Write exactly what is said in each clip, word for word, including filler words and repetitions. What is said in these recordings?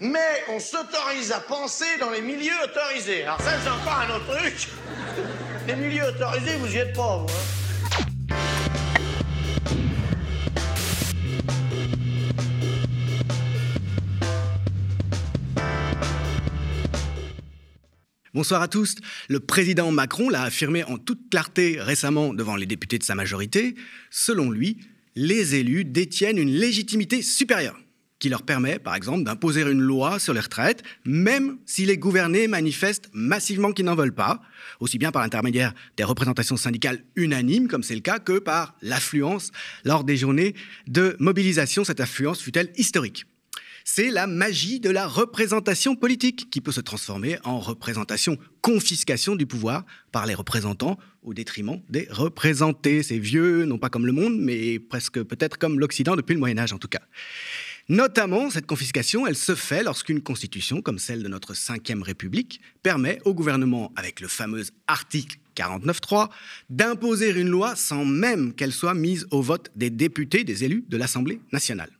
Mais on s'autorise à penser dans les milieux autorisés. Alors ça, c'est encore un autre truc. Les milieux autorisés, vous y êtes pas, vous, hein. Bonsoir à tous. Le président Macron l'a affirmé en toute clarté récemment devant les députés de sa majorité. Selon lui, les élus détiennent une légitimité supérieure qui leur permet, par exemple, d'imposer une loi sur les retraites, même si les gouvernés manifestent massivement qu'ils n'en veulent pas, aussi bien par l'intermédiaire des représentations syndicales unanimes, comme c'est le cas, que par l'affluence lors des journées de mobilisation. Cette affluence fut-elle historique ? C'est la magie de la représentation politique qui peut se transformer en représentation-confiscation du pouvoir par les représentants au détriment des représentés. C'est vieux, non pas comme le monde, mais presque peut-être comme l'Occident depuis le Moyen-Âge en tout cas. Notamment, cette confiscation, elle se fait lorsqu'une constitution, comme celle de notre cinquième République, permet au gouvernement, avec le fameux article quarante-neuf trois, d'imposer une loi sans même qu'elle soit mise au vote des députés, des élus de l'Assemblée nationale.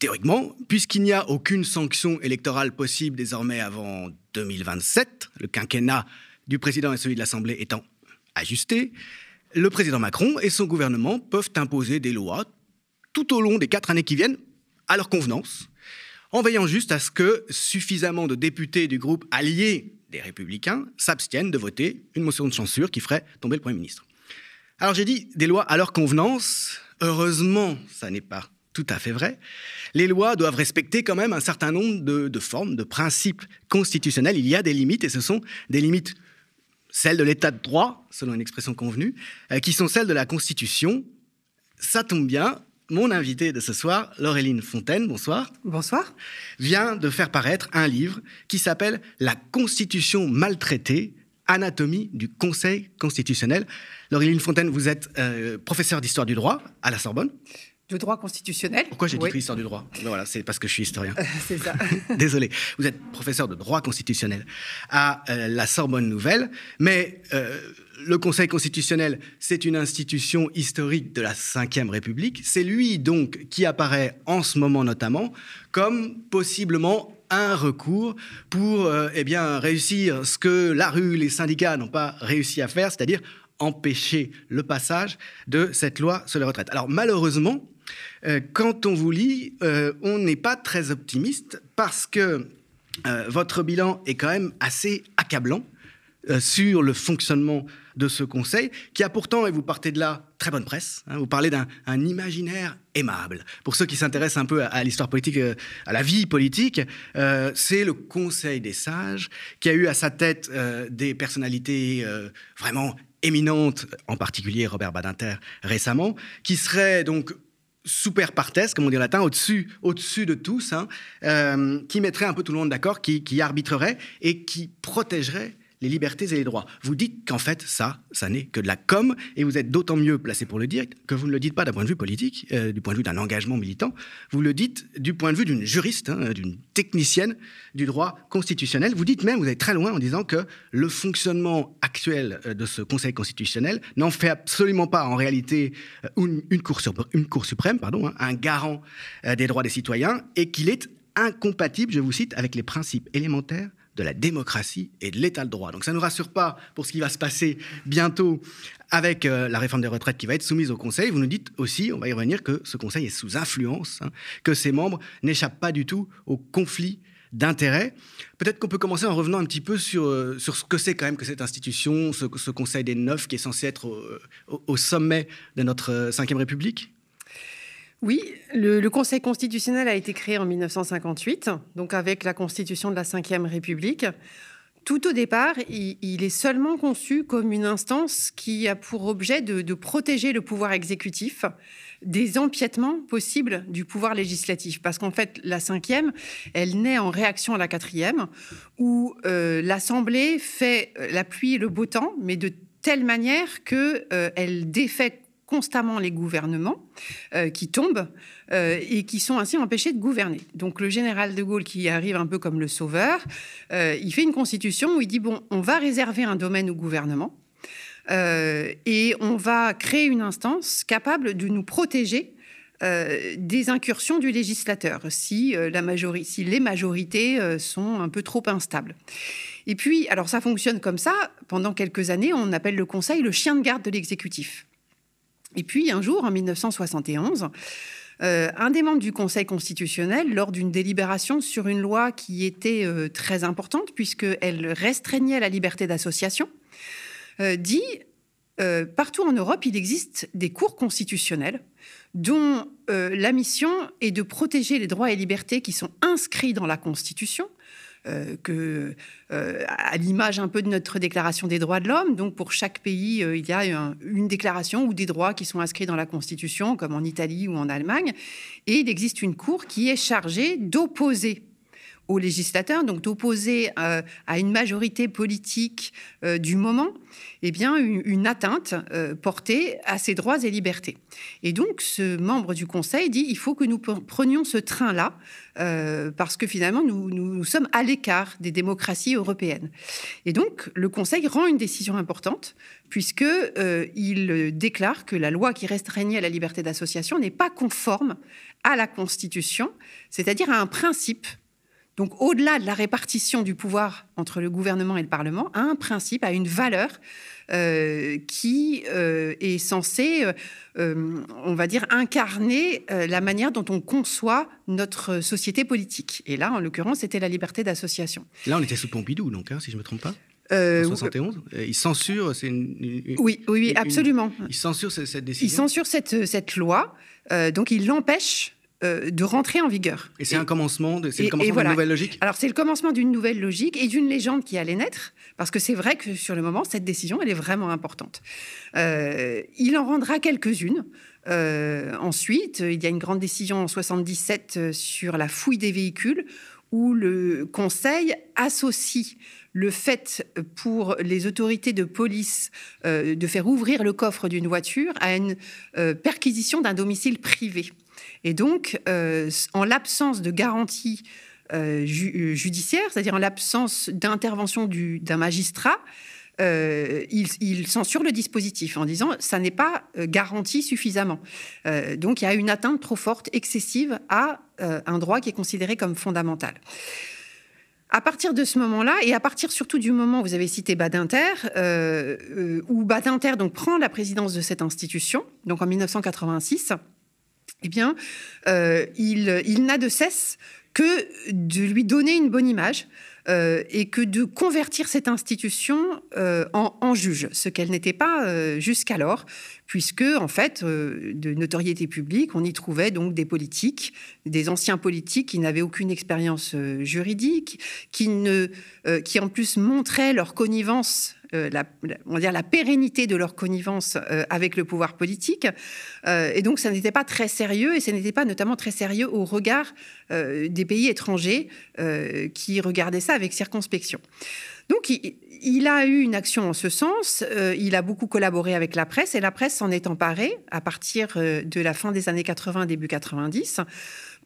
Théoriquement, puisqu'il n'y a aucune sanction électorale possible désormais avant deux mille vingt-sept, le quinquennat du président et celui de l'Assemblée étant ajustés, le président Macron et son gouvernement peuvent imposer des lois tout au long des quatre années qui viennent, à leur convenance, en veillant juste à ce que suffisamment de députés du groupe allié des Républicains s'abstiennent de voter une motion de censure qui ferait tomber le Premier ministre. Alors j'ai dit des lois à leur convenance, heureusement ça n'est pas tout à fait vrai. Les lois doivent respecter quand même un certain nombre de, de formes, de principes constitutionnels. Il y a des limites, et ce sont des limites, celles de l'état de droit, selon une expression convenue, euh, qui sont celles de la Constitution. Ça tombe bien, mon invitée de ce soir, Laureline Fontaine, bonsoir. Bonsoir. Vient de faire paraître un livre qui s'appelle « La Constitution maltraitée, anatomie du Conseil constitutionnel ». Laureline Fontaine, vous êtes euh, professeure d'histoire du droit à la Sorbonne. De droit constitutionnel. Pourquoi j'ai dit oui. Histoire du droit ? Ben voilà, c'est parce que je suis historien. Euh, c'est ça. Désolé. Vous êtes professeur de droit constitutionnel à euh, la Sorbonne Nouvelle, mais euh, le Conseil constitutionnel, c'est une institution historique de la cinquième République. C'est lui, donc, qui apparaît en ce moment notamment comme possiblement un recours pour euh, eh bien, réussir ce que la rue, les syndicats n'ont pas réussi à faire, c'est-à-dire empêcher le passage de cette loi sur les retraites. Alors, malheureusement, quand on vous lit, euh, on n'est pas très optimiste parce que euh, votre bilan est quand même assez accablant euh, sur le fonctionnement de ce Conseil qui a pourtant, et vous partez de là, très bonne presse. Hein, vous parlez d'un un imaginaire aimable. Pour ceux qui s'intéressent un peu à, à l'histoire politique, euh, à la vie politique, euh, c'est le Conseil des sages qui a eu à sa tête euh, des personnalités euh, vraiment éminentes, en particulier Robert Badinter récemment, qui serait donc super partes, comme on dit en latin, au-dessus, au-dessus de tous, hein, euh, qui mettrait un peu tout le monde d'accord, qui, qui arbitrerait et qui protégerait les libertés et les droits. Vous dites qu'en fait, ça, ça n'est que de la com, et vous êtes d'autant mieux placé pour le dire que vous ne le dites pas d'un point de vue politique, euh, du point de vue d'un engagement militant, vous le dites du point de vue d'une juriste, hein, d'une technicienne du droit constitutionnel. Vous dites même, vous allez très loin en disant que le fonctionnement actuel de ce Conseil constitutionnel n'en fait absolument pas, en réalité, une, une, cour, une cour suprême, pardon, hein, un garant euh, des droits des citoyens, et qu'il est incompatible, je vous cite, avec les principes élémentaires de la démocratie et de l'état de droit. Donc ça ne nous rassure pas pour ce qui va se passer bientôt avec euh, la réforme des retraites qui va être soumise au Conseil. Vous nous dites aussi, on va y revenir, que ce Conseil est sous influence, hein, que ses membres n'échappent pas du tout au conflit d'intérêts. Peut-être qu'on peut commencer en revenant un petit peu sur, euh, sur ce que c'est quand même que cette institution, ce, ce Conseil des neuf qui est censé être au, au, au sommet de notre cinquième République. Oui, le, le Conseil constitutionnel a été créé en mille neuf cent cinquante-huit, donc avec la Constitution de la cinquième République. Tout au départ, il, il est seulement conçu comme une instance qui a pour objet de, de protéger le pouvoir exécutif des empiètements possibles du pouvoir législatif. Parce qu'en fait, la cinquième, elle naît en réaction à la quatrième, où euh, l'Assemblée fait la pluie et le beau temps, mais de telle manière qu'elle euh, défait constamment les gouvernements euh, qui tombent euh, et qui sont ainsi empêchés de gouverner. Donc le général de Gaulle, qui arrive un peu comme le sauveur, euh, il fait une constitution où il dit « bon, on va réserver un domaine au gouvernement euh, et on va créer une instance capable de nous protéger euh, des incursions du législateur si, euh, la majori- si les majorités euh, sont un peu trop instables. Et puis, alors ça fonctionne comme ça, pendant quelques années, on appelle le Conseil le chien de garde de l'exécutif. Et puis, un jour, en mille neuf cent soixante et onze, euh, un des membres du Conseil constitutionnel, lors d'une délibération sur une loi qui était euh, très importante, puisqu'elle restreignait la liberté d'association, euh, dit euh, « Partout en Europe, il existe des cours constitutionnels dont euh, la mission est de protéger les droits et libertés qui sont inscrits dans la Constitution ». Euh, que, euh, à l'image un peu de notre déclaration des droits de l'homme. Donc, pour chaque pays, euh, il y a un, une déclaration ou des droits qui sont inscrits dans la Constitution, comme en Italie ou en Allemagne. Et il existe une cour qui est chargée d'opposer aux législateurs, donc d'opposer euh, à une majorité politique euh, du moment, eh bien, une, une atteinte euh, portée à ces droits et libertés. Et donc, ce membre du Conseil dit, il faut que nous prenions ce train-là, Euh, parce que finalement, nous, nous sommes à l'écart des démocraties européennes. Et donc, le Conseil rend une décision importante, puisqu'il euh, déclare que la loi qui restreignait la liberté d'association n'est pas conforme à la Constitution, c'est-à-dire à un principe, donc au-delà de la répartition du pouvoir entre le gouvernement et le Parlement, à un principe, à une valeur euh, qui euh, est censée, euh, euh, on va dire, incarner euh, la manière dont on conçoit notre société politique. Et là, en l'occurrence, c'était la liberté d'association. Là, on était sous Pompidou, donc, hein, si je ne me trompe pas. Euh, soixante et onze, ils censurent, c'est une, une, oui, oui, une, absolument. Une, ils censurent cette décision. Ils censurent cette, cette loi, euh, donc ils l'empêchent Euh, de rentrer en vigueur. Et c'est et, un commencement, de, c'est et, le commencement voilà. d'une nouvelle logique. Alors c'est le commencement d'une nouvelle logique et d'une légende qui allait naître, parce que c'est vrai que sur le moment, cette décision, elle est vraiment importante. Euh, il en rendra quelques-unes. Euh, ensuite, il y a une grande décision en soixante-dix-sept sur la fouille des véhicules, où le Conseil associe le fait pour les autorités de police euh, de faire ouvrir le coffre d'une voiture à une euh, perquisition d'un domicile privé. Et donc, euh, en l'absence de garantie euh, ju- judiciaire, c'est-à-dire en l'absence d'intervention du, d'un magistrat, euh, il, il censure le dispositif en disant « ça n'est pas garanti suffisamment euh, ». Donc, il y a une atteinte trop forte, excessive à euh, un droit qui est considéré comme fondamental. À partir de ce moment-là, et à partir surtout du moment où vous avez cité Badinter, euh, euh, où Badinter donc, prend la présidence de cette institution, donc en mille neuf cent quatre-vingt-six, eh bien, euh, il, il n'a de cesse que de lui donner une bonne image euh, et que de convertir cette institution euh, en, en juge, ce qu'elle n'était pas euh, jusqu'alors, puisque, en fait, euh, de notoriété publique, on y trouvait donc des politiques, des anciens politiques qui n'avaient aucune expérience euh, juridique, qui, ne, euh, qui en plus montraient leur connivence, Euh, la, on va dire la pérennité de leur connivence euh, avec le pouvoir politique. Euh, et donc, ça n'était pas très sérieux, et ça n'était pas notamment très sérieux au regard euh, des pays étrangers euh, qui regardaient ça avec circonspection. Donc, il, il a eu une action en ce sens. Euh, il a beaucoup collaboré avec la presse, et la presse s'en est emparée à partir euh, de la fin des années quatre-vingts, début quatre-vingt-dix,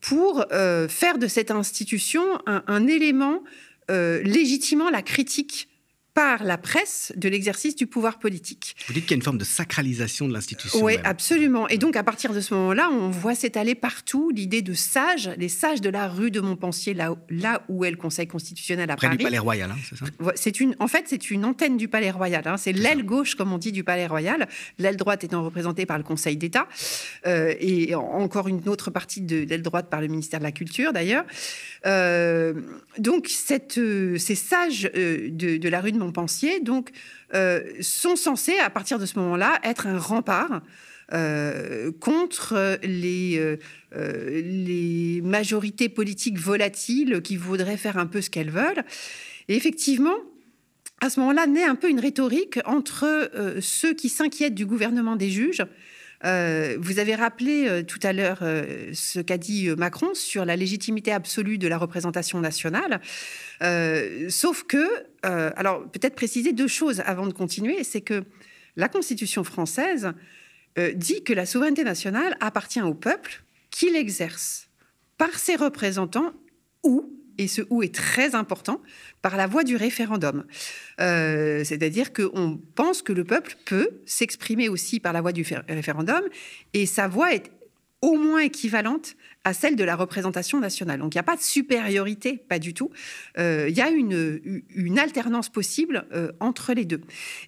pour euh, faire de cette institution un, un élément euh, légitimant la critique par la presse de l'exercice du pouvoir politique. Vous dites qu'il y a une forme de sacralisation de l'institution. Oui, même. Absolument. Et donc, à partir de ce moment-là, on voit s'étaler partout l'idée de sages, les sages de la rue de Montpensier, là, là où est le Conseil constitutionnel à Près Paris. Près du Palais Royal, hein, c'est ça ? c'est une, En fait, c'est une antenne du Palais Royal. Hein. C'est, c'est l'aile ça. gauche, comme on dit, du Palais Royal, l'aile droite étant représentée par le Conseil d'État, euh, et encore une autre partie de l'aile droite par le ministère de la Culture, d'ailleurs. Euh, donc, cette, euh, ces sages euh, de, de la rue de Montpensier, donc, euh, sont censés, à partir de ce moment-là, être un rempart euh, contre les, euh, les majorités politiques volatiles qui voudraient faire un peu ce qu'elles veulent. Et effectivement, à ce moment-là, naît un peu une rhétorique entre euh, ceux qui s'inquiètent du gouvernement des juges. Euh, vous avez rappelé euh, tout à l'heure euh, ce qu'a dit euh, Macron sur la légitimité absolue de la représentation nationale. Euh, sauf que, euh, alors peut-être préciser deux choses avant de continuer, c'est que la Constitution française euh, dit que la souveraineté nationale appartient au peuple qui l'exerce par ses représentants ou, et ce « ou » est très important, par la voie du référendum. Euh, c'est-à-dire qu'on pense que le peuple peut s'exprimer aussi par la voie du référendum, et sa voix est au moins équivalente à celle de la représentation nationale. Donc, il n'y a pas de supériorité, pas du tout. Euh, il y a une, une alternance possible euh, entre les deux.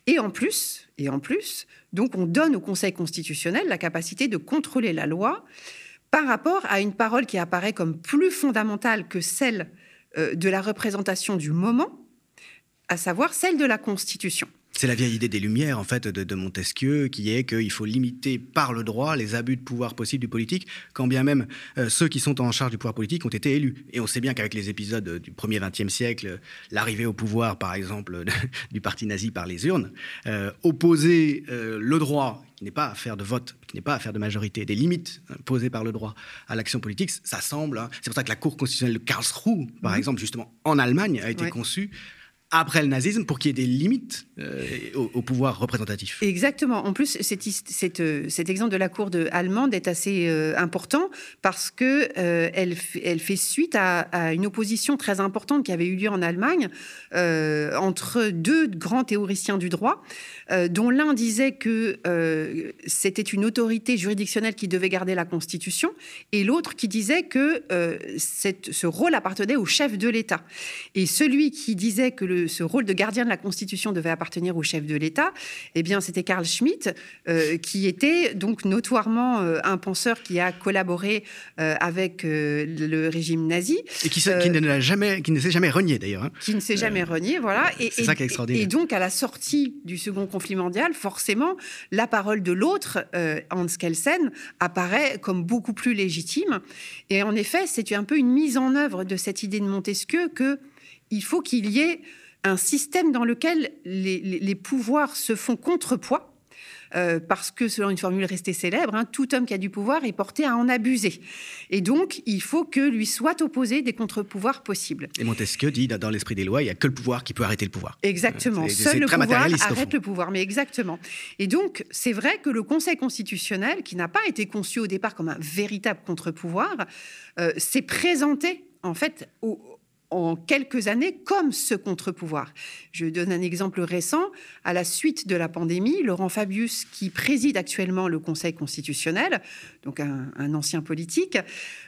Et en plus, et en plus, donc, on donne au Conseil constitutionnel la capacité de contrôler la loi par rapport à une parole qui apparaît comme plus fondamentale que celle euh, de la représentation du moment, à savoir celle de la Constitution. C'est la vieille idée des Lumières, en fait, de, de Montesquieu, qui est qu'il faut limiter par le droit les abus de pouvoir possibles du politique, quand bien même euh, ceux qui sont en charge du pouvoir politique ont été élus. Et on sait bien qu'avec les épisodes du premier vingtième siècle, l'arrivée au pouvoir, par exemple, de, du parti nazi par les urnes, euh, opposer euh, le droit, qui n'est pas affaire de vote, qui n'est pas affaire de majorité, des limites posées par le droit à l'action politique, ça semble... Hein. C'est pour ça que la Cour constitutionnelle de Karlsruhe, par mmh. exemple, justement, en Allemagne, a été ouais. conçue... après le nazisme, pour qu'il y ait des limites euh, au, au pouvoir représentatif. Exactement. En plus, cette, cette, cet exemple de la Cour de, allemande est assez euh, important parce qu'elle euh, elle fait suite à, à une opposition très importante qui avait eu lieu en Allemagne euh, entre deux grands théoriciens du droit, euh, dont l'un disait que euh, c'était une autorité juridictionnelle qui devait garder la Constitution, et l'autre qui disait que euh, cette, ce rôle appartenait au chef de l'État. Et celui qui disait que le ce rôle de gardien de la Constitution devait appartenir au chef de l'État, eh bien, c'était Carl Schmitt, euh, qui était donc notoirement euh, un penseur qui a collaboré euh, avec euh, le régime nazi. Et qui, euh, qui, ne jamais, qui ne s'est jamais renié, d'ailleurs. Hein. Qui ne s'est euh, jamais renié, voilà. C'est et, et, ça qui est extraordinaire. Et donc, à la sortie du Second Conflit mondial, forcément, la parole de l'autre, euh, Hans Kelsen, apparaît comme beaucoup plus légitime. Et en effet, c'est un peu une mise en œuvre de cette idée de Montesquieu que il faut qu'il y ait un système dans lequel les, les, les pouvoirs se font contrepoids, euh, parce que, selon une formule restée célèbre, hein, tout homme qui a du pouvoir est porté à en abuser. Et donc, il faut que lui soient opposés des contre-pouvoirs possibles. Et Montesquieu dit, dans l'esprit des lois, il n'y a que le pouvoir qui peut arrêter le pouvoir. Exactement. Euh, c'est, Seul c'est le pouvoir arrête le pouvoir, mais exactement. Et donc, c'est vrai que le Conseil constitutionnel, qui n'a pas été conçu au départ comme un véritable contre-pouvoir, euh, s'est présenté, en fait, au en quelques années, comme ce contre-pouvoir. Je donne un exemple récent. À la suite de la pandémie, Laurent Fabius, qui préside actuellement le Conseil constitutionnel, donc un, un ancien politique,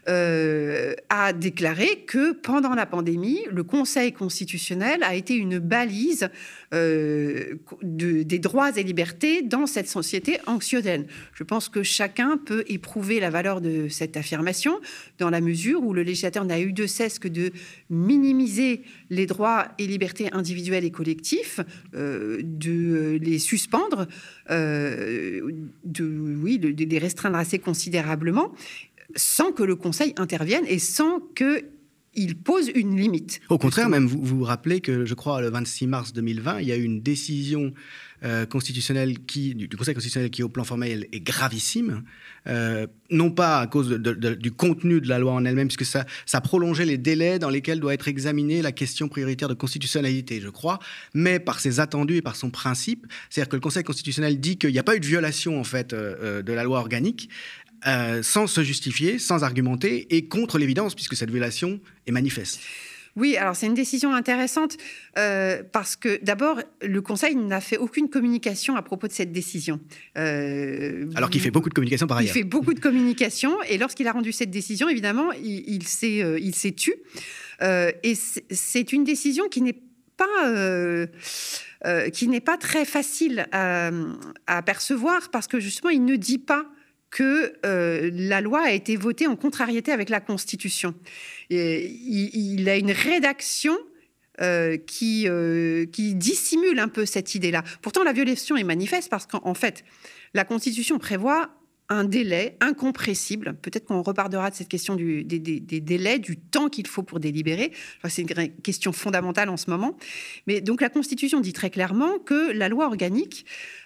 euh, a déclaré que pendant la pandémie, le Conseil constitutionnel a été une balise euh, de, des droits et libertés dans cette société anxiogène. Je pense que chacun peut éprouver la valeur de cette affirmation, dans la mesure où le législateur n'a eu de cesse que de minimiser les droits et libertés individuels et collectifs, euh, de les suspendre, euh, de, oui, de, de les restreindre assez considérablement, sans que le Conseil intervienne et sans que il pose une limite. Au contraire, même, vous vous rappelez que, je crois, le vingt-six mars deux mille vingt, il y a eu une décision euh, constitutionnelle qui, du, du Conseil constitutionnel qui, au plan formel, est gravissime, euh, non pas à cause de, de, de, du contenu de la loi en elle-même, puisque ça, ça prolongeait les délais dans lesquels doit être examinée la question prioritaire de constitutionnalité, je crois, mais par ses attendus et par son principe. C'est-à-dire que le Conseil constitutionnel dit qu'il n'y a pas eu de violation, en fait, euh, de la loi organique, Euh, sans se justifier, sans argumenter et contre l'évidence, puisque cette violation est manifeste. Oui, alors c'est une décision intéressante euh, parce que d'abord, le Conseil n'a fait aucune communication à propos de cette décision. Euh, alors qu'il fait beaucoup de communication par ailleurs. Il fait beaucoup de communication et lorsqu'il a rendu cette décision, évidemment, il, il s'est, euh, il s'est tu. Euh, et c'est une décision qui n'est pas... Euh, euh, qui n'est pas très facile à, à percevoir parce que justement, il ne dit pas que euh, la loi a été votée en contrariété avec la Constitution. Et il, il a une rédaction euh, qui, euh, qui dissimule un peu cette idée-là. Pourtant, la violation est manifeste parce qu'en en fait, la Constitution prévoit un délai incompressible. Peut-être qu'on reparlera de cette question du, des, des, des délais, du temps qu'il faut pour délibérer. Enfin, c'est une question fondamentale en ce moment. Mais donc la Constitution dit très clairement que la loi organique,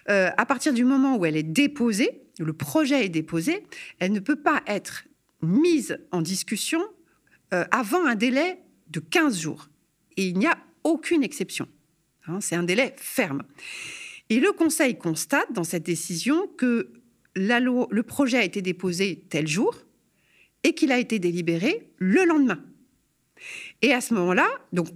euh, à partir du moment où elle est déposée, le projet est déposé, elle ne peut pas être mise en discussion euh, avant un délai de quinze jours. Et il n'y a aucune exception. Hein, c'est un délai ferme. Et le Conseil constate dans cette décision que la loi, le projet a été déposé tel jour et qu'il a été délibéré le lendemain. Et à ce moment-là, donc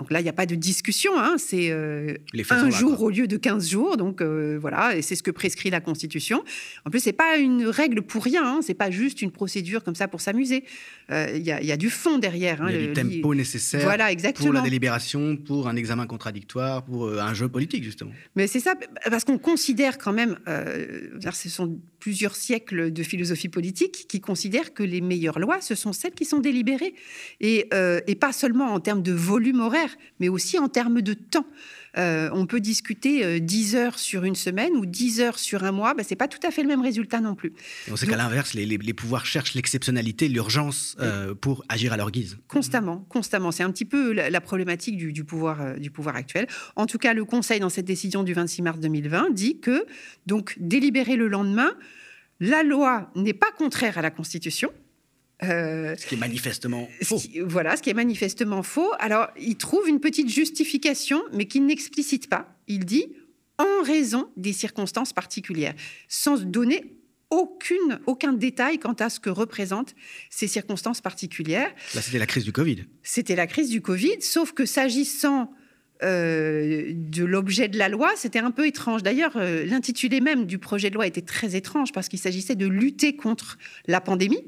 Donc là, il n'y a pas de discussion, hein, c'est euh, un jour là, au lieu de quinze jours, donc euh, voilà, et c'est ce que prescrit la Constitution. En plus, ce n'est pas une règle pour rien, hein, ce n'est pas juste une procédure comme ça pour s'amuser. Il euh, y, y a du fond derrière. Hein, il y a le, du tempo li... nécessaire voilà, pour la délibération, pour un examen contradictoire, pour euh, un jeu politique, justement. Mais c'est ça, parce qu'on considère quand même, euh, ce sont plusieurs siècles de philosophie politique qui considèrent que les meilleures lois, ce sont celles qui sont délibérées, et, euh, et pas seulement en termes de volume horaire, mais aussi en termes de temps. Euh, on peut discuter euh, dix heures sur une semaine ou dix heures sur un mois, ben, ce n'est pas tout à fait le même résultat non plus. Et on sait donc, qu'à l'inverse, les, les, les pouvoirs cherchent l'exceptionnalité, l'urgence euh, pour agir à leur guise. Constamment, constamment. C'est un petit peu la, la problématique du, du, pouvoir, euh, du pouvoir actuel. En tout cas, le Conseil, dans cette décision du vingt-six mars deux mille vingt, dit que, donc, délibéré le lendemain, la loi n'est pas contraire à la Constitution. Euh, ce qui est manifestement faux. Ce qui, voilà, ce qui est manifestement faux. Alors, il trouve une petite justification, mais qu'il n'explicite pas. Il dit « en raison des circonstances particulières », sans donner aucune, aucun détail quant à ce que représentent ces circonstances particulières. Là, c'était la crise du Covid. C'était la crise du Covid, sauf que s'agissant... Euh, de l'objet de la loi, c'était un peu étrange. D'ailleurs, euh, l'intitulé même du projet de loi était très étrange parce qu'il s'agissait de lutter contre la pandémie,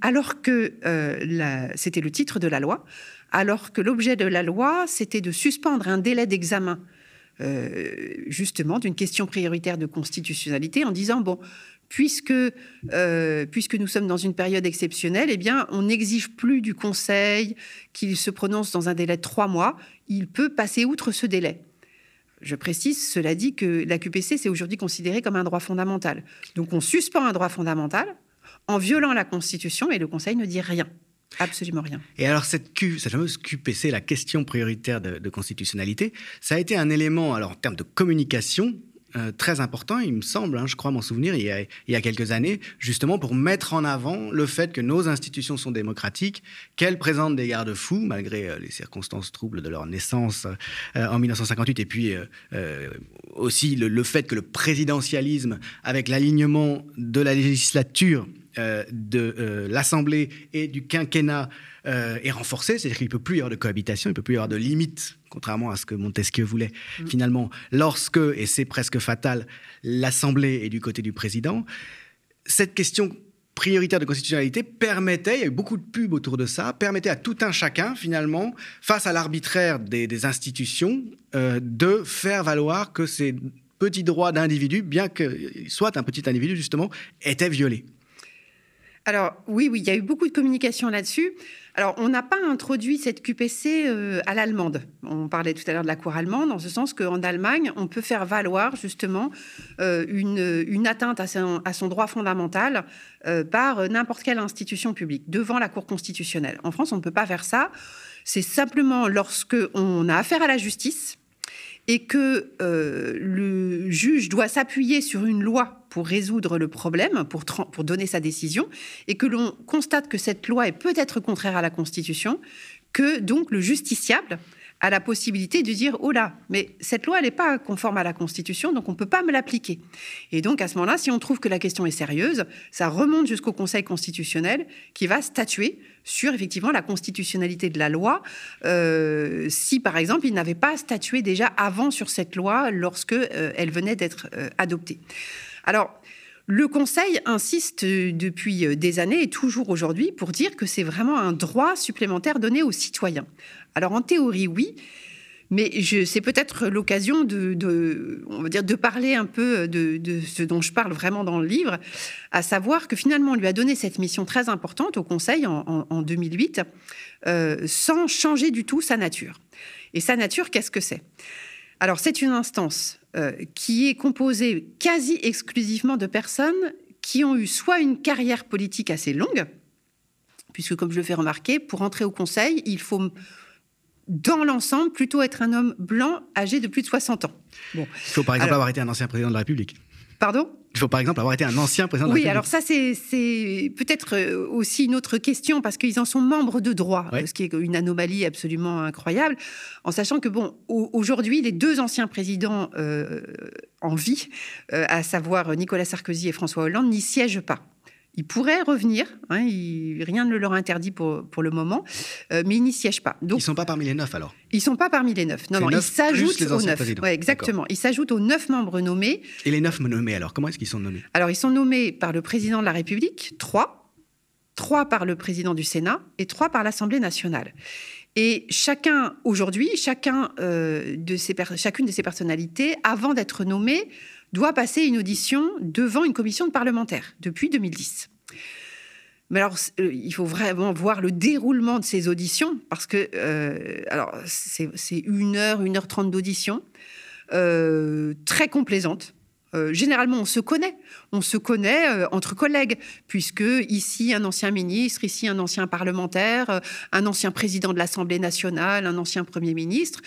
alors que euh, la, c'était le titre de la loi, alors que l'objet de la loi, c'était de suspendre un délai d'examen, euh, justement, d'une question prioritaire de constitutionnalité en disant, bon, Puisque, euh, puisque nous sommes dans une période exceptionnelle, eh bien, on n'exige plus du Conseil qu'il se prononce dans un délai de trois mois. Il peut passer outre ce délai. Je précise, cela dit, que la Q P C, c'est aujourd'hui considéré comme un droit fondamental. Donc, on suspend un droit fondamental en violant la Constitution et le Conseil ne dit rien. Absolument rien. Et alors, cette, Q, cette fameuse Q P C, la question prioritaire de, de constitutionnalité, ça a été un élément, alors en termes de communication, Euh, très important, il me semble, hein, je crois m'en souvenir, il y, a, il y a quelques années, justement pour mettre en avant le fait que nos institutions sont démocratiques, qu'elles présentent des garde-fous, malgré euh, les circonstances troubles de leur naissance euh, en dix-neuf cent cinquante-huit, et puis euh, euh, aussi le, le fait que le présidentialisme, avec l'alignement de la législature, euh, de euh, l'Assemblée et du quinquennat, Euh, est renforcé, c'est-à-dire qu'il ne peut plus y avoir de cohabitation, il ne peut plus y avoir de limites, contrairement à ce que Montesquieu voulait. Mmh. Finalement, lorsque, et c'est presque fatal, l'Assemblée est du côté du président, cette question prioritaire de constitutionnalité permettait, il y a eu beaucoup de pubs autour de ça, permettait à tout un chacun, finalement, face à l'arbitraire des, des institutions, euh, de faire valoir que ces petits droits d'individus, bien qu'il soit un petit individu, justement, étaient violés. Alors, oui, oui, il y a eu beaucoup de communication là-dessus. Alors, on n'a pas introduit cette Q P C euh, à l'allemande. On parlait tout à l'heure de la Cour allemande, en ce sens qu'en Allemagne, on peut faire valoir, justement, euh, une, une atteinte à son, à son droit fondamental euh, par n'importe quelle institution publique, devant la Cour constitutionnelle. En France, on ne peut pas faire ça. C'est simplement lorsqu'on a affaire à la justice et que euh, le juge doit s'appuyer sur une loi pour résoudre le problème, pour, tra- pour donner sa décision, et que l'on constate que cette loi est peut-être contraire à la Constitution, que donc le justiciable a la possibilité de dire « Oh là, mais cette loi, elle n'est pas conforme à la Constitution, donc on ne peut pas me l'appliquer. » Et donc, à ce moment-là, si on trouve que la question est sérieuse, ça remonte jusqu'au Conseil constitutionnel qui va statuer sur, effectivement, la constitutionnalité de la loi, euh, si, par exemple, il n'avait pas statué déjà avant sur cette loi lorsque euh, elle venait d'être euh, adoptée. Alors, le Conseil insiste depuis des années et toujours aujourd'hui pour dire que c'est vraiment un droit supplémentaire donné aux citoyens. Alors, en théorie, oui, mais je, c'est peut-être l'occasion de, de, on va dire, de parler un peu de, de ce dont je parle vraiment dans le livre, à savoir que finalement, on lui a donné cette mission très importante au Conseil en, en, en deux mille huit, euh, sans changer du tout sa nature. Et sa nature, qu'est-ce que c'est ? Alors, c'est une instance euh, qui est composée quasi exclusivement de personnes qui ont eu soit une carrière politique assez longue, puisque, comme je le fais remarquer, pour entrer au Conseil, il faut, dans l'ensemble, plutôt être un homme blanc âgé de plus de soixante ans. Bon. Il faut, par exemple, alors, avoir été un ancien président de la République. Pardon ? Il faut, par exemple, avoir été un ancien président de la République. Oui, alors ça, c'est, c'est peut-être aussi une autre question, parce qu'ils en sont membres de droit, ouais. Ce qui est une anomalie absolument incroyable, en sachant que, bon, aujourd'hui, les deux anciens présidents euh, en vie, euh, à savoir Nicolas Sarkozy et François Hollande, n'y siègent pas. Ils pourraient revenir, hein, ils, rien ne leur interdit pour, pour le moment, euh, mais ils n'y siègent pas. Donc, ils ne sont pas parmi les neuf alors? Ils ne sont pas parmi les neuf. Non, non, ils s'ajoutent aux neuf. Ouais, exactement. Ils s'ajoutent aux neuf membres nommés. Et les neuf nommés alors, comment est-ce qu'ils sont nommés? Alors, ils sont nommés par le président de la République, trois, trois par le président du Sénat et trois par l'Assemblée nationale. Et chacun, aujourd'hui, chacun, euh, de ces per- chacune de ces personnalités, avant d'être nommée, doit passer une audition devant une commission de parlementaires, depuis deux mille dix. Mais alors, euh, il faut vraiment voir le déroulement de ces auditions, parce que euh, alors, c'est, c'est une heure, une heure trente d'audition, euh, très complaisante. Euh, généralement, on se connaît. On se connaît euh, entre collègues, puisque ici, un ancien ministre, ici, un ancien parlementaire, euh, un ancien président de l'Assemblée nationale, un ancien Premier ministre.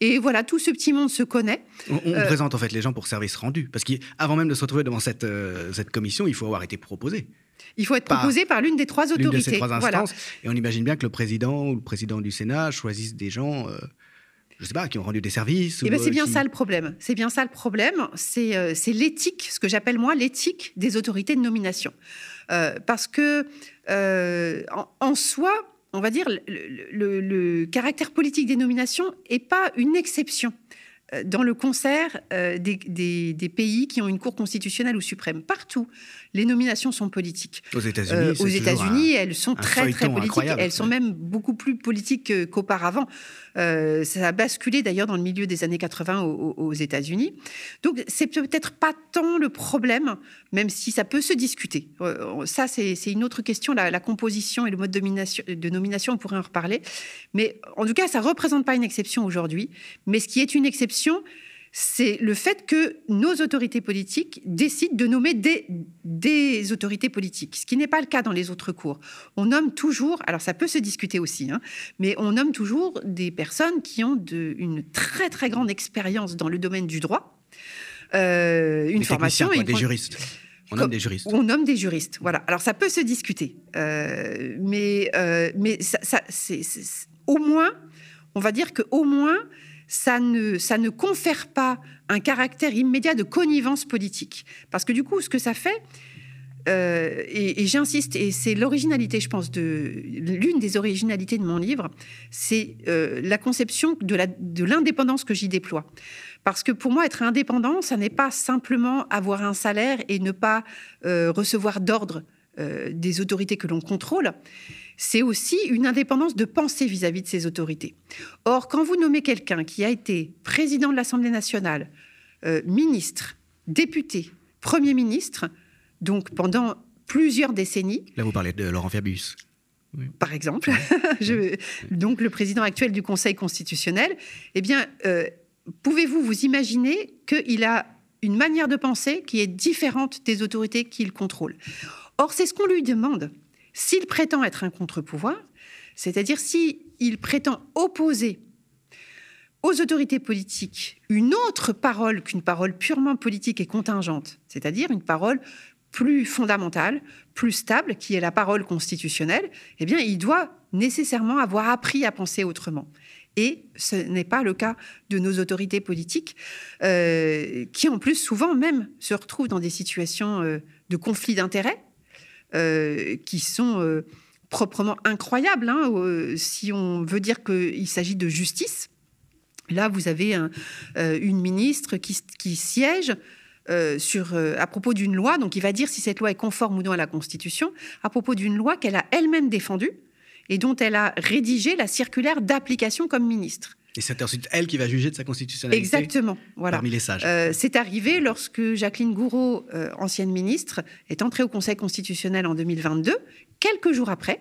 Et voilà, tout ce petit monde se connaît. On, on euh, présente en fait les gens pour service rendu. Parce qu'avant même de se retrouver devant cette, euh, cette commission, il faut avoir été proposé. Il faut être par, proposé par l'une des trois autorités. L'une de ces trois instances. Voilà. Et on imagine bien que le président ou le président du Sénat choisissent des gens... Euh, je ne sais pas, qui ont rendu des services. Eh ben c'est bien qui... ça le problème. C'est bien ça le problème. C'est, euh, c'est l'éthique, ce que j'appelle moi l'éthique des autorités de nomination. Euh, parce que, euh, en, en soi, on va dire, le, le, le caractère politique des nominations n'est pas une exception euh, dans le concert euh, des, des, des pays qui ont une cour constitutionnelle ou suprême. Partout, les nominations sont politiques. Aux États-Unis, euh, aux États-Unis un, elles sont très, très politiques. Elles ouais. sont même beaucoup plus politiques qu'auparavant. Euh, ça a basculé d'ailleurs dans le milieu des années quatre-vingts aux, aux États-Unis. Donc c'est peut-être pas tant le problème, même si ça peut se discuter. Euh, ça c'est, c'est une autre question, la, la composition et le mode de nomination, de nomination, on pourrait en reparler. Mais en tout cas, ça représente pas une exception aujourd'hui. Mais ce qui est une exception, c'est le fait que nos autorités politiques décident de nommer des, des autorités politiques, ce qui n'est pas le cas dans les autres cours. On nomme toujours, alors ça peut se discuter aussi, hein, mais on nomme toujours des personnes qui ont de, une très très grande expérience dans le domaine du droit, euh, une des formation... Quoi, et des pro- juristes. On nomme des juristes. On nomme des juristes, voilà. Alors ça peut se discuter, euh, mais, euh, mais ça, ça, c'est, c'est, c'est, au moins, on va dire qu'au moins... Ça ne, ça ne confère pas un caractère immédiat de connivence politique. Parce que du coup, ce que ça fait, euh, et, et j'insiste, et c'est l'originalité, je pense, de, l'une des originalités de mon livre, c'est euh, la conception de, la, de l'indépendance que j'y déploie. Parce que pour moi, être indépendant, ça n'est pas simplement avoir un salaire et ne pas euh, recevoir d'ordre euh, des autorités que l'on contrôle. C'est aussi une indépendance de pensée vis-à-vis de ces autorités. Or, quand vous nommez quelqu'un qui a été président de l'Assemblée nationale, euh, ministre, député, Premier ministre, donc pendant plusieurs décennies... Là, vous parlez de Laurent Fabius. Oui. Par exemple. Je, donc, le président actuel du Conseil constitutionnel. Eh bien, euh, pouvez-vous vous imaginer qu'il a une manière de penser qui est différente des autorités qu'il contrôle? Or, c'est ce qu'on lui demande. S'il prétend être un contre-pouvoir, c'est-à-dire s'il prétend opposer aux autorités politiques une autre parole qu'une parole purement politique et contingente, c'est-à-dire une parole plus fondamentale, plus stable, qui est la parole constitutionnelle, eh bien, il doit nécessairement avoir appris à penser autrement. Et ce n'est pas le cas de nos autorités politiques, euh, qui en plus souvent même se retrouvent dans des situations euh, de conflit d'intérêts, Euh, qui sont euh, proprement incroyables. Hein, euh, si on veut dire qu'il s'agit de justice, là, vous avez un, euh, une ministre qui, qui siège euh, sur, euh, à propos d'une loi, donc il va dire si cette loi est conforme ou non à la Constitution, à propos d'une loi qu'elle a elle-même défendue et dont elle a rédigé la circulaire d'application comme ministre. Et c'est ensuite elle qui va juger de sa constitutionnalité. Exactement, voilà. Parmi les sages. Euh, c'est arrivé lorsque Jacqueline Gouraud, euh, ancienne ministre, est entrée au Conseil constitutionnel en deux mille vingt-deux. Quelques jours après,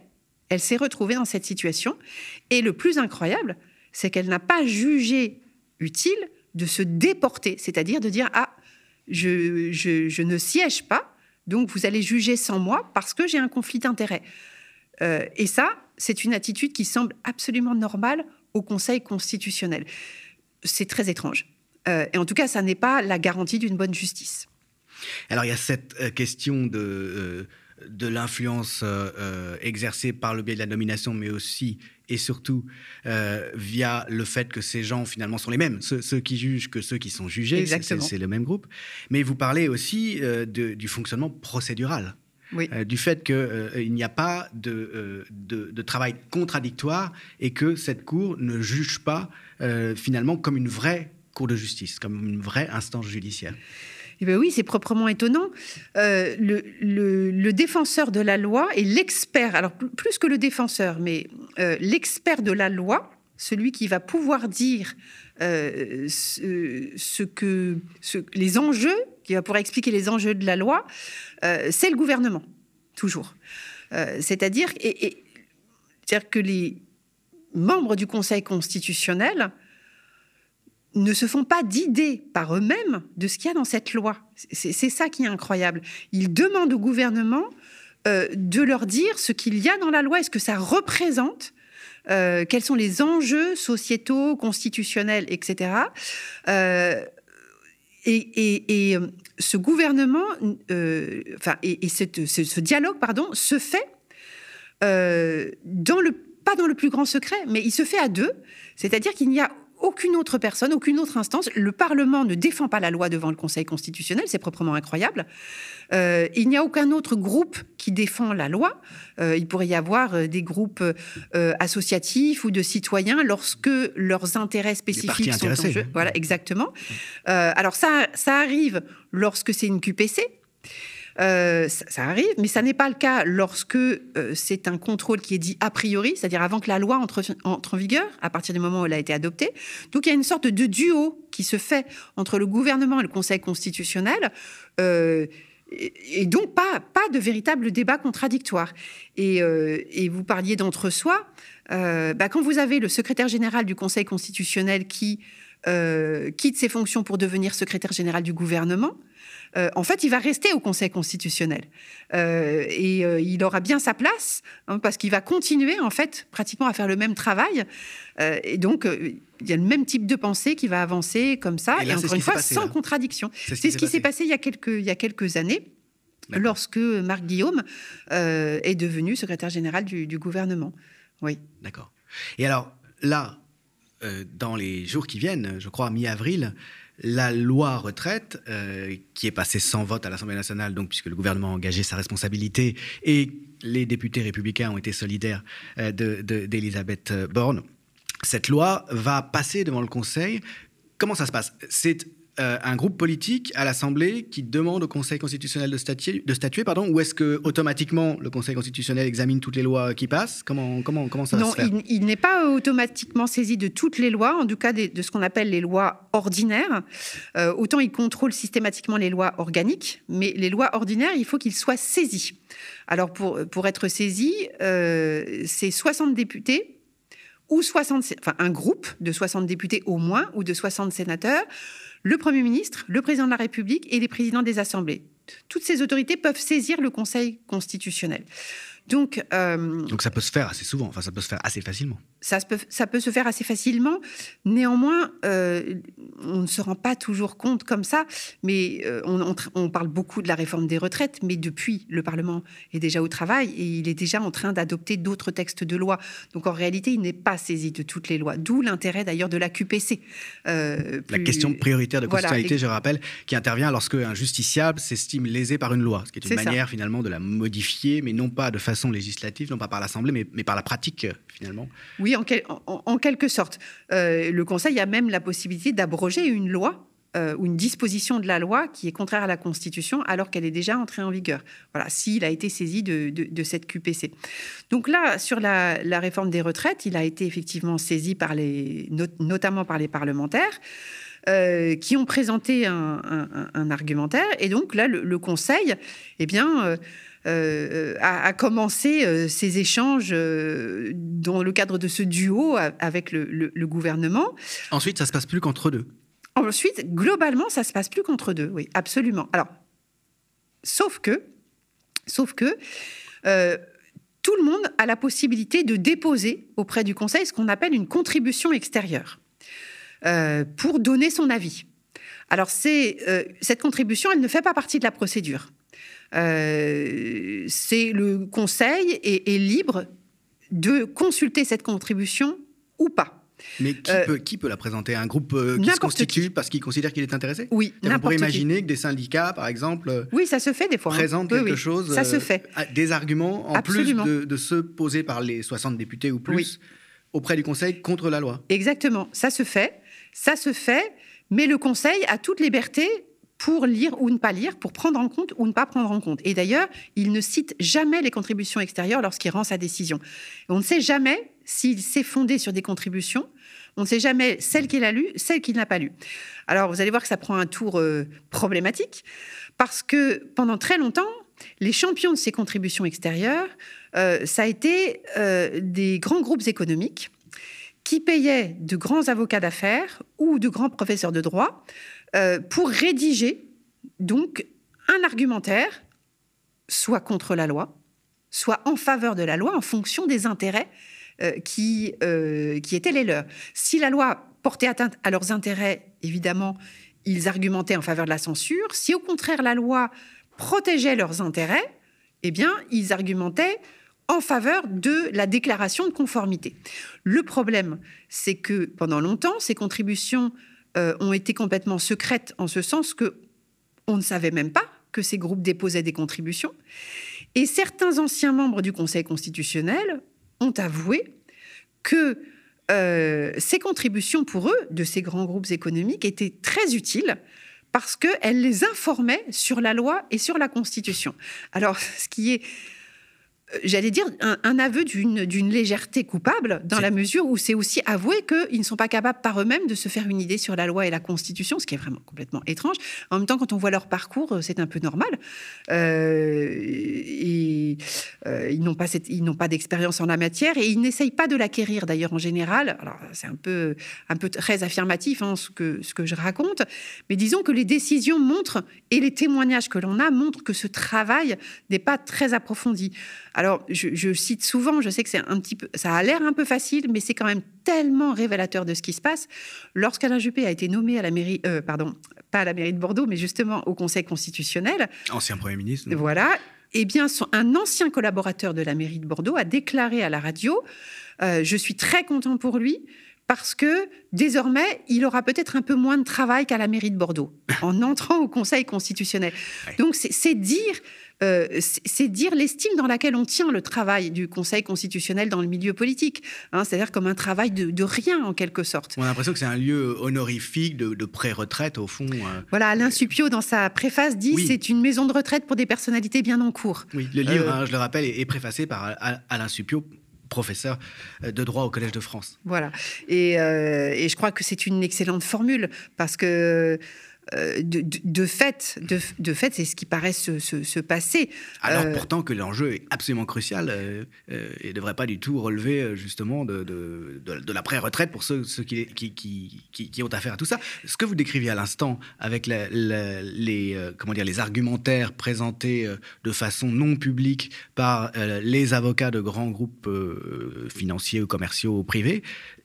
elle s'est retrouvée dans cette situation. Et le plus incroyable, c'est qu'elle n'a pas jugé utile de se déporter, c'est-à-dire de dire « Ah, je, je, je ne siège pas, donc vous allez juger sans moi parce que j'ai un conflit d'intérêts. Euh, » Et ça, c'est une attitude qui semble absolument normale au Conseil constitutionnel. C'est très étrange. Euh, et en tout cas, ça n'est pas la garantie d'une bonne justice. Alors, il y a cette euh, question de, euh, de l'influence euh, exercée par le biais de la nomination, mais aussi et surtout euh, via le fait que ces gens, finalement, sont les mêmes. Ceux, ceux qui jugent que ceux qui sont jugés, c'est, c'est, c'est le même groupe. Mais vous parlez aussi euh, de, du fonctionnement procédural. oui. euh, du fait qu'il euh, n'y a pas de, euh, de, de travail contradictoire et que cette Cour ne juge pas euh, finalement comme une vraie Cour de justice, comme une vraie instance judiciaire. Eh bien oui, c'est proprement étonnant. Euh, le, le, le défenseur de la loi et l'expert, alors plus que le défenseur, mais euh, l'expert de la loi, celui qui va pouvoir dire euh, ce, ce que ce, les enjeux, qui va pouvoir expliquer les enjeux de la loi, euh, c'est le gouvernement, toujours. Euh, c'est-à-dire, et, et, c'est-à-dire que les membres du Conseil constitutionnel ne se font pas d'idées par eux-mêmes de ce qu'il y a dans cette loi. C'est, c'est ça qui est incroyable. Ils demandent au gouvernement euh, de leur dire ce qu'il y a dans la loi, est-ce que ça représente, euh, quels sont les enjeux sociétaux, constitutionnels, et cetera. Euh, et, et, et ce gouvernement, euh, enfin, et, et cette, ce, ce dialogue, pardon, se fait euh, dans le, pas dans le plus grand secret, mais il se fait à deux, c'est-à-dire qu'il n'y a aucune autre personne, aucune autre instance. Le Parlement ne défend pas la loi devant le Conseil constitutionnel, c'est proprement incroyable. Euh, il n'y a aucun autre groupe qui défend la loi. Euh, il pourrait y avoir des groupes euh, associatifs ou de citoyens lorsque leurs intérêts spécifiques sont en jeu. Voilà, exactement. Euh, alors ça, ça arrive lorsque c'est une Q P C. Euh, ça, ça arrive, mais ça n'est pas le cas lorsque euh, c'est un contrôle qui est dit a priori, c'est-à-dire avant que la loi entre, entre en vigueur, à partir du moment où elle a été adoptée. Donc il y a une sorte de duo qui se fait entre le gouvernement et le Conseil constitutionnel, euh, et, et donc pas, pas de véritable débat contradictoire. Et, euh, et vous parliez d'entre-soi. Euh, bah, quand vous avez le secrétaire général du Conseil constitutionnel qui euh, quitte ses fonctions pour devenir secrétaire général du gouvernement, Euh, en fait, il va rester au Conseil constitutionnel euh, et euh, il aura bien sa place, hein, parce qu'il va continuer en fait pratiquement à faire le même travail. Euh, et donc, il euh, y a le même type de pensée qui va avancer comme ça et, là, et encore une fois passé, sans là. contradiction. C'est ce qui, c'est ce qui s'est passé, passé il, y a quelques, il y a quelques années. D'accord. Lorsque Marc Guillaume euh, est devenu secrétaire général du, du gouvernement. Oui. D'accord. Et alors là, euh, dans les jours qui viennent, je crois mi-avril. La loi retraite, euh, qui est passée sans vote à l'Assemblée nationale, donc, puisque le gouvernement a engagé sa responsabilité, et les députés républicains ont été solidaires euh, de, de, d'Elisabeth Borne, cette loi va passer devant le Conseil. Comment ça se passe ? C'est euh, un groupe politique à l'Assemblée qui demande au Conseil constitutionnel de statuer, de statuer pardon, ou est-ce que automatiquement le Conseil constitutionnel examine toutes les lois qui passent ? Comment, comment, comment ça va se faire ? Non, il, il n'est pas automatiquement saisi de toutes les lois, en tout cas de, de ce qu'on appelle les lois ordinaire. Euh, autant il contrôle systématiquement les lois organiques, mais les lois ordinaires, il faut qu'ils soient saisis. Alors, pour, pour être saisis, euh, c'est soixante députés ou soixante... Enfin, un groupe de soixante députés au moins, ou de soixante sénateurs, le Premier ministre, le Président de la République et les présidents des assemblées. Toutes ces autorités peuvent saisir le Conseil constitutionnel. Donc, euh, Donc ça peut se faire assez souvent, enfin ça peut se faire assez facilement. Ça peut, ça peut se faire assez facilement, néanmoins, euh, on ne se rend pas toujours compte comme ça, mais euh, on, on, on parle beaucoup de la réforme des retraites, mais depuis, le Parlement est déjà au travail et il est déjà en train d'adopter d'autres textes de loi. Donc en réalité, il n'est pas saisi de toutes les lois, d'où l'intérêt d'ailleurs de la Q P C. Euh, plus... La question prioritaire de constitutionnalité, voilà, je rappelle, qui intervient lorsque un justiciable s'estime lésé par une loi, ce qui est une C'est manière ça. finalement de la modifier, mais non pas de façon législative, non pas par l'Assemblée, mais, mais par la pratique, finalement. Oui, en, quel, en, en quelque sorte. Euh, le Conseil a même la possibilité d'abroger une loi euh, ou une disposition de la loi qui est contraire à la Constitution, alors qu'elle est déjà entrée en vigueur. Voilà, s'il a été saisi de, de, de cette Q P C. Donc là, sur la, la réforme des retraites, il a été effectivement saisi par les, not, notamment par les parlementaires, Euh, qui ont présenté un, un, un argumentaire. Et donc là, le, le Conseil eh bien, euh, euh, a, a commencé euh, ses échanges euh, dans le cadre de ce duo avec le, le, le gouvernement. Ensuite, ça ne se passe plus qu'entre deux. Ensuite, globalement, ça ne se passe plus qu'entre deux, oui, absolument. Alors, sauf que, sauf que euh, tout le monde a la possibilité de déposer auprès du Conseil ce qu'on appelle une contribution extérieure. Euh, pour donner son avis. Alors, c'est, euh, cette contribution, elle ne fait pas partie de la procédure. Euh, c'est le Conseil est, est libre de consulter cette contribution ou pas. Mais qui, euh, peut, qui peut la présenter? Un groupe euh, qui se constitue qui. parce qu'il considère qu'il est intéressé? Oui, n'importe qui. On pourrait imaginer que des syndicats, par exemple, oui, ça se fait des fois, hein. présentent oui, quelque oui. chose, ça euh, se fait. des arguments en Absolument. plus de, de ceux posés par les soixante députés ou plus oui. auprès du Conseil contre la loi. Exactement, ça se fait, ça se fait, mais le Conseil a toute liberté pour lire ou ne pas lire, pour prendre en compte ou ne pas prendre en compte. Et d'ailleurs, il ne cite jamais les contributions extérieures lorsqu'il rend sa décision. On ne sait jamais s'il s'est fondé sur des contributions, on ne sait jamais celles qu'il a lues, celles qu'il n'a pas lues. Alors, vous allez voir que ça prend un tour euh, problématique, parce que pendant très longtemps, les champions de ces contributions extérieures, euh, ça a été euh, des grands groupes économiques qui payaient de grands avocats d'affaires ou de grands professeurs de droit euh, pour rédiger donc un argumentaire, soit contre la loi, soit en faveur de la loi, en fonction des intérêts Euh, qui, euh, qui étaient les leurs. Si la loi portait atteinte à leurs intérêts, évidemment, ils argumentaient en faveur de la censure. Si au contraire la loi protégeait leurs intérêts, eh bien, ils argumentaient en faveur de la déclaration de conformité. Le problème, c'est que pendant longtemps, ces contributions euh, ont été complètement secrètes, en ce sens qu'on ne savait même pas que ces groupes déposaient des contributions. Et certains anciens membres du Conseil constitutionnel ont avoué que euh, ces contributions, pour eux, de ces grands groupes économiques, étaient très utiles parce qu'elles les informaient sur la loi et sur la Constitution. Alors, ce qui est, j'allais dire, un, un aveu d'une, d'une légèreté coupable, dans c'est... la mesure où c'est aussi avoué qu'ils ne sont pas capables par eux-mêmes de se faire une idée sur la loi et la Constitution, ce qui est vraiment complètement étrange. En même temps, quand on voit leur parcours, c'est un peu normal. Euh, et... Euh, ils n'ont pas cette, ils n'ont pas d'expérience en la matière et ils n'essayent pas de l'acquérir d'ailleurs en général. Alors c'est un peu, un peu très affirmatif hein, ce que, ce que je raconte, mais disons que les décisions montrent et les témoignages que l'on a montrent que ce travail n'est pas très approfondi. Alors je, je cite souvent, je sais que c'est un petit peu, ça a l'air un peu facile, mais c'est quand même tellement révélateur de ce qui se passe. Lorsqu'Alain Juppé a été nommé à la mairie, euh, pardon, pas à la mairie de Bordeaux, mais justement au Conseil constitutionnel. Ancien Premier ministre. Non? Voilà. Eh bien, un ancien collaborateur de la mairie de Bordeaux a déclaré à la radio euh, « Je suis très content pour lui parce que, désormais, il aura peut-être un peu moins de travail qu'à la mairie de Bordeaux en entrant au Conseil constitutionnel. Ouais. » Donc, c'est, c'est dire, euh, c'est, c'est dire l'estime dans laquelle on tient le travail du Conseil constitutionnel dans le milieu politique. Hein, c'est-à-dire comme un travail de, de rien, en quelque sorte. On a l'impression que c'est un lieu honorifique de, de pré-retraite, au fond. Euh... Voilà, Alain Supiot, dans sa préface, dit oui. « C'est une maison de retraite pour des personnalités bien en cours ». Oui, le livre, euh... hein, je le rappelle, est, est préfacé par Alain Supiot, professeur de droit au Collège de France. Voilà. Et, euh, et je crois que c'est une excellente formule, parce que euh, de, de, de, fait, de, de fait, c'est ce qui paraît se, se, se passer. Alors euh, pourtant que l'enjeu est absolument crucial euh, euh, et ne devrait pas du tout relever justement de, de, de, de la pré-retraite pour ceux, ceux qui, qui, qui, qui, qui ont affaire à tout ça. Ce que vous décriviez à l'instant avec la, la, les, euh, comment dire, les argumentaires présentés euh, de façon non publique par euh, les avocats de grands groupes euh, financiers ou commerciaux ou privés,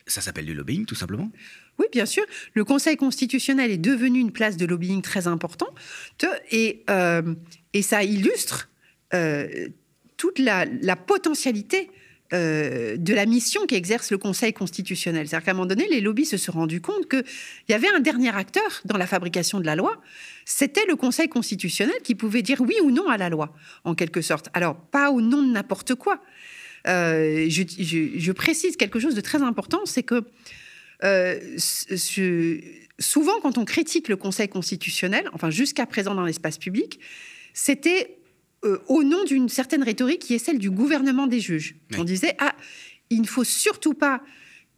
ça s'appelle du lobbying tout simplement ? Oui, bien sûr. Le Conseil constitutionnel est devenu une place de lobbying très importante et, euh, et ça illustre euh, toute la, la potentialité euh, de la mission qu'exerce le Conseil constitutionnel. C'est-à-dire qu'à un moment donné, les lobbies se sont rendus compte qu'il y avait un dernier acteur dans la fabrication de la loi, c'était le Conseil constitutionnel qui pouvait dire oui ou non à la loi, en quelque sorte. Alors, pas au nom de n'importe quoi. Euh, je, je, je précise quelque chose de très important, c'est que Euh, ce, souvent, quand on critique le Conseil constitutionnel, enfin jusqu'à présent dans l'espace public, c'était euh, au nom d'une certaine rhétorique qui est celle du gouvernement des juges. Oui. On disait ah, il ne faut surtout pas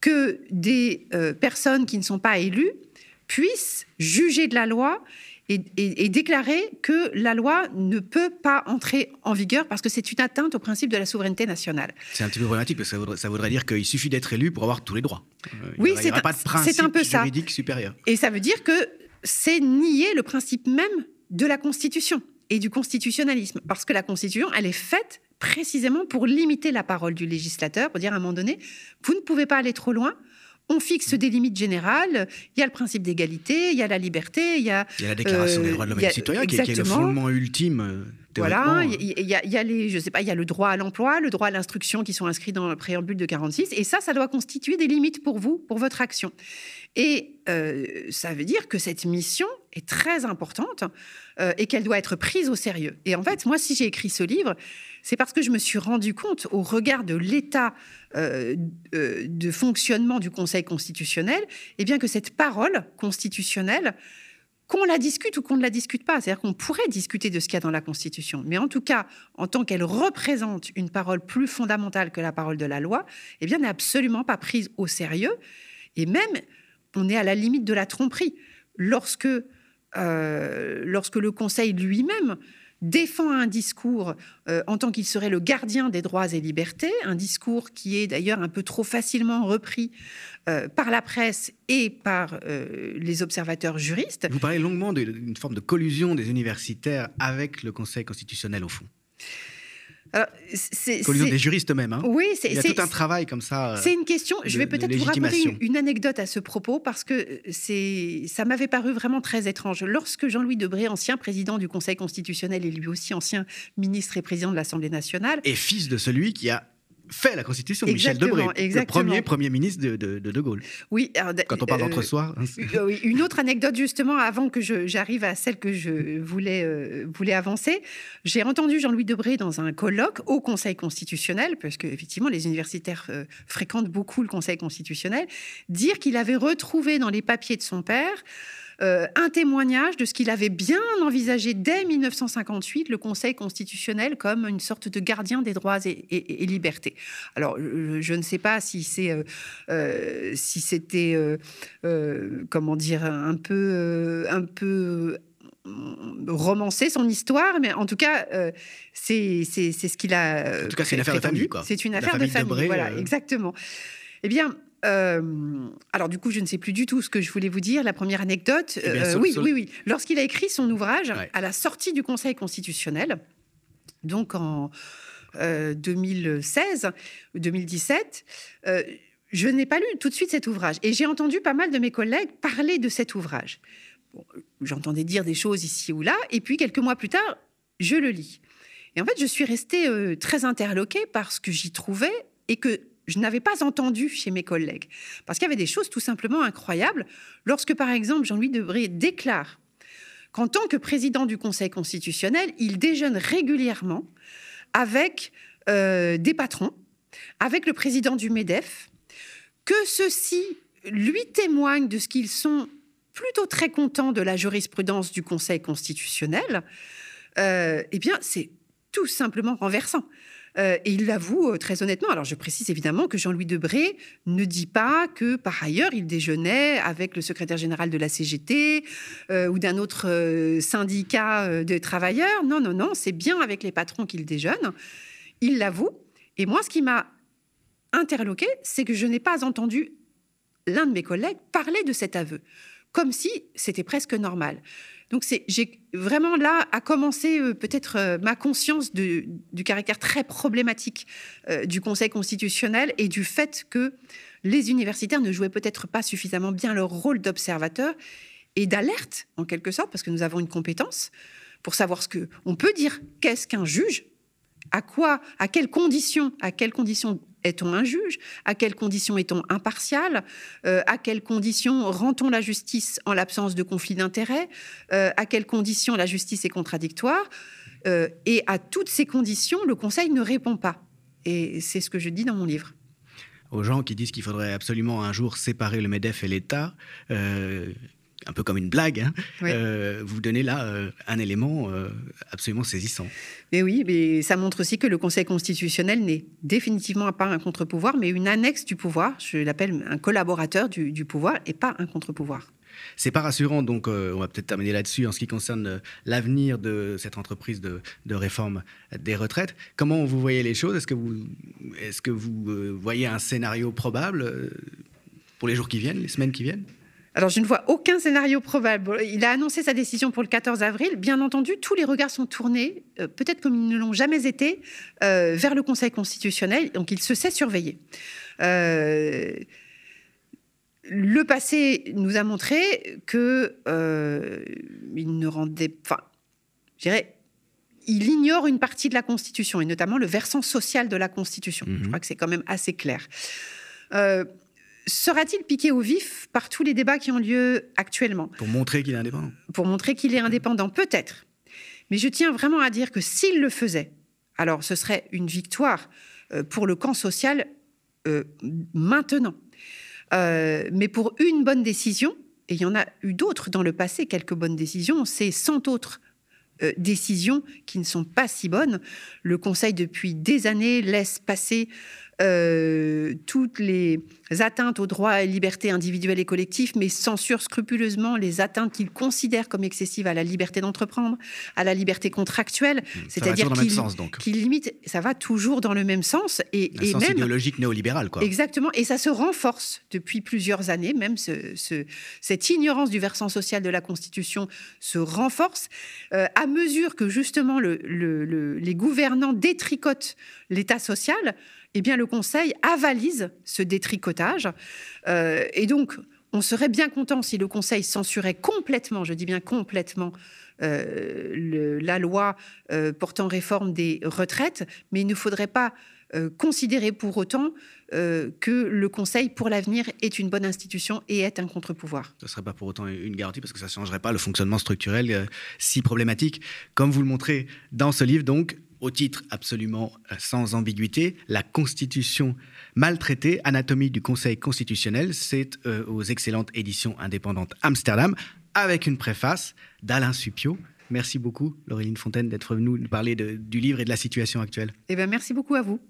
que des euh, personnes qui ne sont pas élues puissent juger de la loi et, et, et déclarer que la loi ne peut pas entrer en vigueur parce que c'est une atteinte au principe de la souveraineté nationale. C'est un petit peu problématique parce que ça voudrait, ça voudrait dire qu'il suffit d'être élu pour avoir tous les droits. Euh, oui, il n'y aura pas de principe c'est un peu juridique ça. supérieur. Et ça veut dire que c'est nier le principe même de la Constitution et du constitutionnalisme, parce que la Constitution, elle est faite précisément pour limiter la parole du législateur, pour dire à un moment donné, vous ne pouvez pas aller trop loin on fixe des limites générales, il y a le principe d'égalité, il y a la liberté, il y a... Il y a la déclaration euh, des droits de l'homme et du citoyen, qui est, qui est le fondement ultime. Voilà, il y, y, y a les, je sais pas, il y a le droit à l'emploi, le droit à l'instruction qui sont inscrits dans le préambule de quarante-six, et ça, ça doit constituer des limites pour vous, pour votre action. Et euh, ça veut dire que cette mission est très importante euh, et qu'elle doit être prise au sérieux. Et en fait, moi, si j'ai écrit ce livre, c'est parce que je me suis rendu compte, au regard de l'état euh, euh, de fonctionnement du Conseil constitutionnel, eh bien que cette parole constitutionnelle, qu'on la discute ou qu'on ne la discute pas, c'est-à-dire qu'on pourrait discuter de ce qu'il y a dans la Constitution, mais en tout cas, en tant qu'elle représente une parole plus fondamentale que la parole de la loi, eh bien, n'est absolument pas prise au sérieux. Et même, on est à la limite de la tromperie. Lorsque, euh, lorsque le Conseil lui-même défend un discours euh, en tant qu'il serait le gardien des droits et libertés, un discours qui est d'ailleurs un peu trop facilement repris euh, par la presse et par euh, les observateurs juristes. Vous parlez longuement d'une forme de collusion des universitaires avec le Conseil constitutionnel, au fond. Alors, c'est, collusion c'est, des juristes eux-mêmes. Hein. Oui, c'est, il y a c'est, tout un travail comme ça. C'est une question. De, je vais peut-être vous raconter une, une anecdote à ce propos parce que c'est, ça m'avait paru vraiment très étrange. Lorsque Jean-Louis Debré, ancien président du Conseil constitutionnel et lui aussi ancien ministre et président de l'Assemblée nationale, et fils de celui qui a fait la Constitution, exactement, Michel Debré, exactement. Le premier Premier ministre de de, de, de Gaulle. Oui. Alors, quand on parle euh, d'entre-soi. Hein, une autre anecdote, justement, avant que je, j'arrive à celle que je voulais, euh, voulais avancer. J'ai entendu Jean-Louis Debré dans un colloque au Conseil constitutionnel, parce qu'effectivement, les universitaires euh, fréquentent beaucoup le Conseil constitutionnel, dire qu'il avait retrouvé dans les papiers de son père Euh, un témoignage de ce qu'il avait bien envisagé dès dix-neuf cent cinquante-huit, le Conseil constitutionnel comme une sorte de gardien des droits et, et, et libertés. Alors, je, je ne sais pas si, c'est, euh, euh, si c'était, euh, euh, comment dire, un peu... Euh, un peu romancer son histoire, mais en tout cas, euh, c'est, c'est, c'est ce qu'il a prétendu. En tout cas, c'est une affaire de famille, quoi. C'est une affaire de famille, Debré, voilà, euh... exactement. Eh bien... Euh, alors du coup, je ne sais plus du tout ce que je voulais vous dire. La première anecdote, eh bien, euh, oui, oui, oui. Lorsqu'il a écrit son ouvrage, ouais, à la sortie du Conseil constitutionnel, donc en euh, deux mille seize, deux mille dix-sept, euh, je n'ai pas lu tout de suite cet ouvrage. Et j'ai entendu pas mal de mes collègues parler de cet ouvrage. Bon, j'entendais dire des choses ici ou là, et puis quelques mois plus tard, je le lis. Et en fait, je suis restée euh, très interloquée par ce que j'y trouvais et que je n'avais pas entendu chez mes collègues. Parce qu'il y avait des choses tout simplement incroyables. Lorsque, par exemple, Jean-Louis Debré déclare qu'en tant que président du Conseil constitutionnel, il déjeune régulièrement avec euh, des patrons, avec le président du MEDEF, que ceux-ci lui témoignent de ce qu'ils sont plutôt très contents de la jurisprudence du Conseil constitutionnel, euh, eh bien, c'est tout simplement renversant. Euh, et il l'avoue euh, très honnêtement. Alors, je précise évidemment que Jean-Louis Debré ne dit pas que, par ailleurs, il déjeunait avec le secrétaire général de la C G T euh, ou d'un autre euh, syndicat euh, de travailleurs. Non, non, non, c'est bien avec les patrons qu'il déjeune. Il l'avoue. Et moi, ce qui m'a interloquée, c'est que je n'ai pas entendu l'un de mes collègues parler de cet aveu, comme si c'était presque normal. Donc, c'est, j'ai vraiment là à commencer euh, peut-être euh, ma conscience de, du caractère très problématique euh, du Conseil constitutionnel et du fait que les universitaires ne jouaient peut-être pas suffisamment bien leur rôle d'observateur et d'alerte, en quelque sorte, parce que nous avons une compétence pour savoir ce que... On peut dire qu'est-ce qu'un juge, à quoi, à quelles conditions, à quelles conditions est-on un juge? À quelles conditions est-on impartial? euh, À quelles conditions rend-on la justice en l'absence de conflit d'intérêts? euh, À quelles conditions la justice est contradictoire? euh, Et à toutes ces conditions, le Conseil ne répond pas. Et c'est ce que je dis dans mon livre. Aux gens qui disent qu'il faudrait absolument un jour séparer le MEDEF et l'État, euh, un peu comme une blague, hein, oui. euh, vous donnez là euh, un élément euh, absolument saisissant. Mais oui, mais ça montre aussi que le Conseil constitutionnel n'est définitivement pas un contre-pouvoir, mais une annexe du pouvoir. Je l'appelle un collaborateur du, du pouvoir et pas un contre-pouvoir. C'est pas rassurant, donc euh, on va peut-être terminer là-dessus en ce qui concerne l'avenir de cette entreprise de, de réforme des retraites. Comment vous voyez les choses? Est-ce que vous, est-ce que vous euh, voyez un scénario probable euh, pour les jours qui viennent, les semaines qui viennent? Alors, je ne vois aucun scénario probable. Il a annoncé sa décision pour le quatorze avril. Bien entendu, tous les regards sont tournés, euh, peut-être comme ils ne l'ont jamais été, euh, vers le Conseil constitutionnel. Donc, il se sait surveiller. Euh, le passé nous a montré que euh, il ne rendait, enfin, je dirais, il ignore une partie de la Constitution, et notamment le versant social de la Constitution. Mmh. Je crois que c'est quand même assez clair. Euh, Sera-t-il piqué au vif par tous les débats qui ont lieu actuellement ? Pour montrer qu'il est indépendant. Pour montrer qu'il est indépendant, peut-être. Mais je tiens vraiment à dire que s'il le faisait, alors ce serait une victoire euh, pour le camp social euh, maintenant. Euh, mais pour une bonne décision, et il y en a eu d'autres dans le passé, quelques bonnes décisions, c'est cent autres euh, décisions qui ne sont pas si bonnes. Le Conseil, depuis des années, laisse passer euh, toutes les atteintes aux droits et libertés individuelles et collectives, mais censure scrupuleusement les atteintes qu'il considère comme excessives à la liberté d'entreprendre, à la liberté contractuelle. Mmh, c'est-à-dire qu'il qu'il limite, ça va toujours dans le même sens. Et, un et sens même, idéologique néolibéral, quoi. Exactement, et ça se renforce depuis plusieurs années, même ce, ce, cette ignorance du versant social de la Constitution se renforce, euh, à mesure que justement le, le, le, les gouvernants détricotent l'État social. Eh bien, le Conseil avalise ce détricotage. Euh, et donc, on serait bien content si le Conseil censurait complètement, je dis bien complètement, euh, le, la loi euh, portant réforme des retraites, mais il ne faudrait pas euh, considérer pour autant euh, que le Conseil, pour l'avenir, est une bonne institution et est un contre-pouvoir. Ce ne serait pas pour autant une garantie, parce que ça ne changerait pas le fonctionnement structurel euh, si problématique, comme vous le montrez dans ce livre, donc, au titre absolument sans ambiguïté, La Constitution maltraitée, anatomie du Conseil constitutionnel, c'est euh, aux excellentes éditions indépendantes Amsterdam, avec une préface d'Alain Supiot. Merci beaucoup, Laureline Fontaine, d'être venue nous parler de, du livre et de la situation actuelle. Eh bien, merci beaucoup à vous.